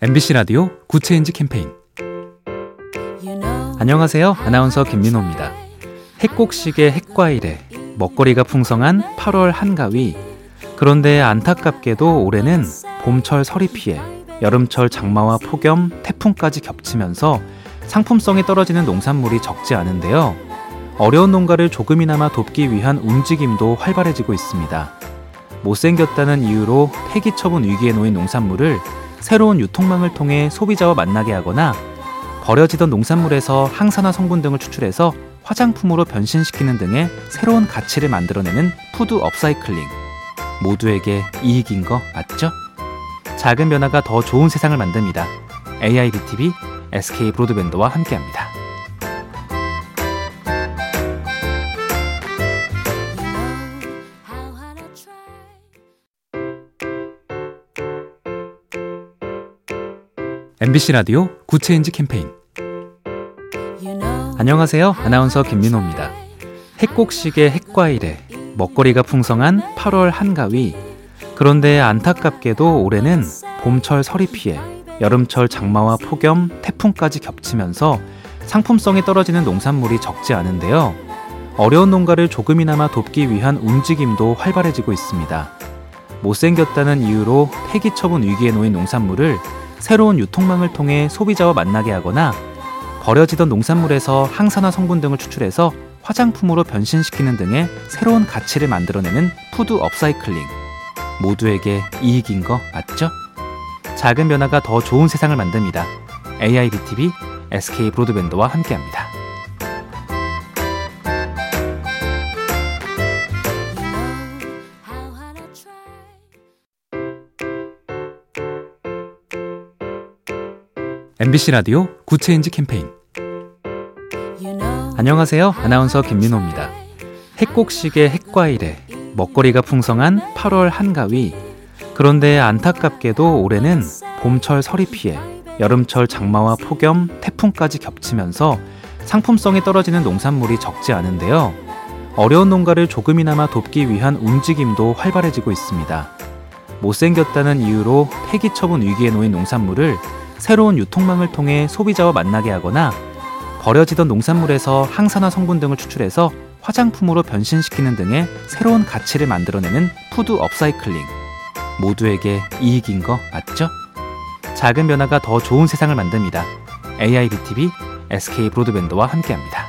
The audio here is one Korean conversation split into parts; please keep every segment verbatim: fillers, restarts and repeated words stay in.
엠비씨 라디오 굿 체인지 캠페인. 안녕하세요. 아나운서 김민호입니다. 핵곡식의 핵과일에 먹거리가 풍성한 팔월 한가위. 그런데 안타깝게도 올해는 봄철 서리 피해, 여름철 장마와 폭염, 태풍까지 겹치면서 상품성이 떨어지는 농산물이 적지 않은데요. 어려운 농가를 조금이나마 돕기 위한 움직임도 활발해지고 있습니다. 못생겼다는 이유로 폐기 처분 위기에 놓인 농산물을 새로운 유통망을 통해 소비자와 만나게 하거나, 버려지던 농산물에서 항산화 성분 등을 추출해서 화장품으로 변신시키는 등의 새로운 가치를 만들어내는 푸드 업사이클링. 모두에게 이익인 거 맞죠? 작은 변화가 더 좋은 세상을 만듭니다. 에이아이비티비, 에스케이 브로드밴드와 함께합니다. 엠비씨 라디오 굿 체인지 캠페인. 안녕하세요. 아나운서 김민호입니다. 핵곡식의 핵과일에 먹거리가 풍성한 팔월 한가위. 그런데 안타깝게도 올해는 봄철 서리 피해, 여름철 장마와 폭염, 태풍까지 겹치면서 상품성이 떨어지는 농산물이 적지 않은데요. 어려운 농가를 조금이나마 돕기 위한 움직임도 활발해지고 있습니다. 못생겼다는 이유로 폐기 처분 위기에 놓인 농산물을 새로운 유통망을 통해 소비자와 만나게 하거나, 버려지던 농산물에서 항산화 성분 등을 추출해서 화장품으로 변신시키는 등의 새로운 가치를 만들어내는 푸드 업사이클링. 모두에게 이익인 거 맞죠? 작은 변화가 더 좋은 세상을 만듭니다. 에이아이비티비, 에스케이 브로드밴드와 함께합니다. 엠비씨 라디오 굿 체인지 캠페인. 안녕하세요. 아나운서 김민호입니다. 핵곡식의 핵과일에 먹거리가 풍성한 팔월 한가위. 그런데 안타깝게도 올해는 봄철 서리 피해, 여름철 장마와 폭염, 태풍까지 겹치면서 상품성이 떨어지는 농산물이 적지 않은데요. 어려운 농가를 조금이나마 돕기 위한 움직임도 활발해지고 있습니다. 못생겼다는 이유로 폐기 처분 위기에 놓인 농산물을 새로운 유통망을 통해 소비자와 만나게 하거나, 버려지던 농산물에서 항산화 성분 등을 추출해서 화장품으로 변신시키는 등의 새로운 가치를 만들어내는 푸드 업사이클링. 모두에게 이익인 거 맞죠? 작은 변화가 더 좋은 세상을 만듭니다. 에이아이비티비, 에스케이 브로드밴드와 함께합니다.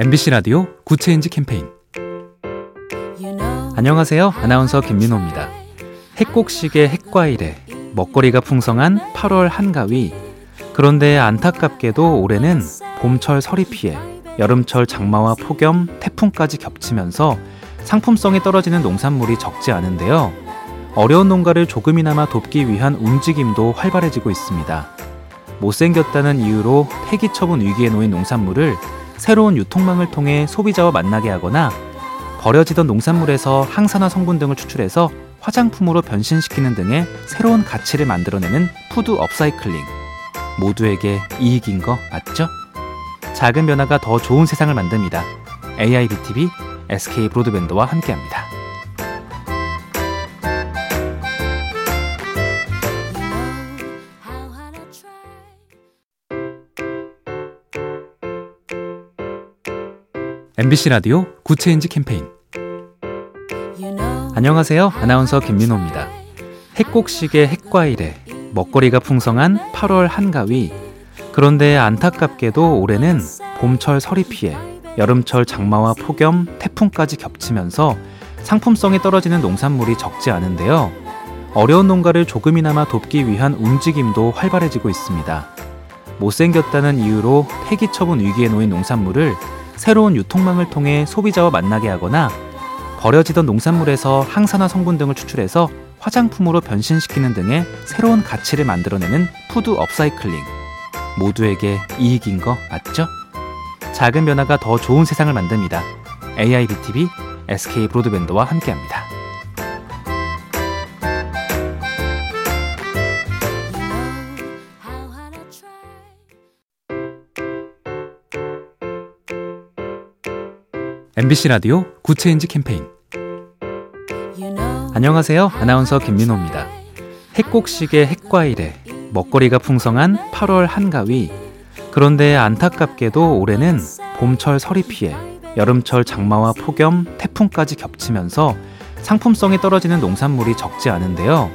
엠비씨 라디오 굿 체인지 캠페인. 안녕하세요. 아나운서 김민호입니다. 핵곡식의 핵과일에 먹거리가 풍성한 팔월 한가위. 그런데 안타깝게도 올해는 봄철 서리 피해, 여름철 장마와 폭염, 태풍까지 겹치면서 상품성이 떨어지는 농산물이 적지 않은데요. 어려운 농가를 조금이나마 돕기 위한 움직임도 활발해지고 있습니다. 못생겼다는 이유로 폐기 처분 위기에 놓인 농산물을 새로운 유통망을 통해 소비자와 만나게 하거나, 버려지던 농산물에서 항산화 성분 등을 추출해서 화장품으로 변신시키는 등의 새로운 가치를 만들어내는 푸드 업사이클링. 모두에게 이익인 거 맞죠? 작은 변화가 더 좋은 세상을 만듭니다. 에이아이비티비, 에스케이 브로드밴드와 함께합니다. 엠비씨 라디오 굿 체인지 캠페인. 안녕하세요. 아나운서 김민호입니다. 핵곡식의 핵과일에 먹거리가 풍성한 팔월 한가위. 그런데 안타깝게도 올해는 봄철 서리 피해, 여름철 장마와 폭염, 태풍까지 겹치면서 상품성이 떨어지는 농산물이 적지 않은데요. 어려운 농가를 조금이나마 돕기 위한 움직임도 활발해지고 있습니다. 못생겼다는 이유로 폐기 처분 위기에 놓인 농산물을 새로운 유통망을 통해 소비자와 만나게 하거나, 버려지던 농산물에서 항산화 성분 등을 추출해서 화장품으로 변신시키는 등의 새로운 가치를 만들어내는 푸드 업사이클링. 모두에게 이익인 거 맞죠? 작은 변화가 더 좋은 세상을 만듭니다. 에이아이비티비, 에스케이 브로드밴드와 함께합니다. 엠비씨 라디오 굿 체인지 캠페인. 안녕하세요. 아나운서 김민호입니다. 핵곡식의 핵과일에 먹거리가 풍성한 팔월 한가위. 그런데 안타깝게도 올해는 봄철 서리 피해, 여름철 장마와 폭염, 태풍까지 겹치면서 상품성이 떨어지는 농산물이 적지 않은데요.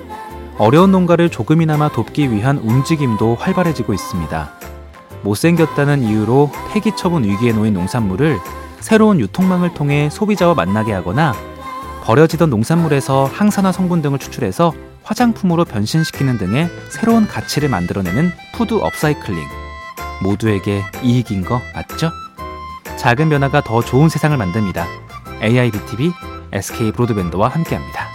어려운 농가를 조금이나마 돕기 위한 움직임도 활발해지고 있습니다. 못생겼다는 이유로 폐기 처분 위기에 놓인 농산물을 새로운 유통망을 통해 소비자와 만나게 하거나, 버려지던 농산물에서 항산화 성분 등을 추출해서 화장품으로 변신시키는 등의 새로운 가치를 만들어내는 푸드 업사이클링. 모두에게 이익인 거 맞죠? 작은 변화가 더 좋은 세상을 만듭니다. 에이아이비티비, 에스케이브로드밴드와 함께합니다.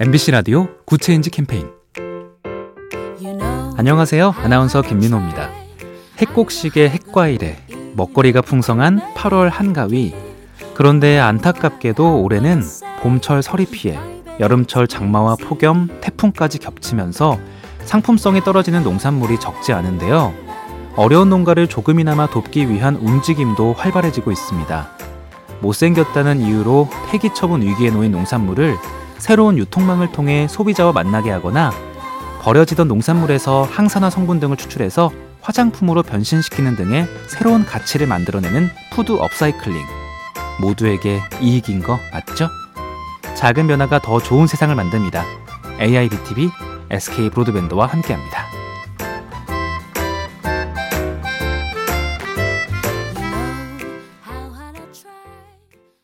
엠비씨 라디오 굿 체인지 캠페인. 안녕하세요. 아나운서 김민호입니다. 핵곡식의 핵과일에 먹거리가 풍성한 팔월 한가위. 그런데 안타깝게도 올해는 봄철 서리 피해, 여름철 장마와 폭염, 태풍까지 겹치면서 상품성이 떨어지는 농산물이 적지 않은데요. 어려운 농가를 조금이나마 돕기 위한 움직임도 활발해지고 있습니다. 못생겼다는 이유로 폐기 처분 위기에 놓인 농산물을 새로운 유통망을 통해 소비자와 만나게 하거나, 버려지던 농산물에서 항산화 성분 등을 추출해서 화장품으로 변신시키는 등의 새로운 가치를 만들어내는 푸드 업사이클링. 모두에게 이익인 거 맞죠? 작은 변화가 더 좋은 세상을 만듭니다. 에이아이비티비, 에스케이브로드밴드와 함께합니다.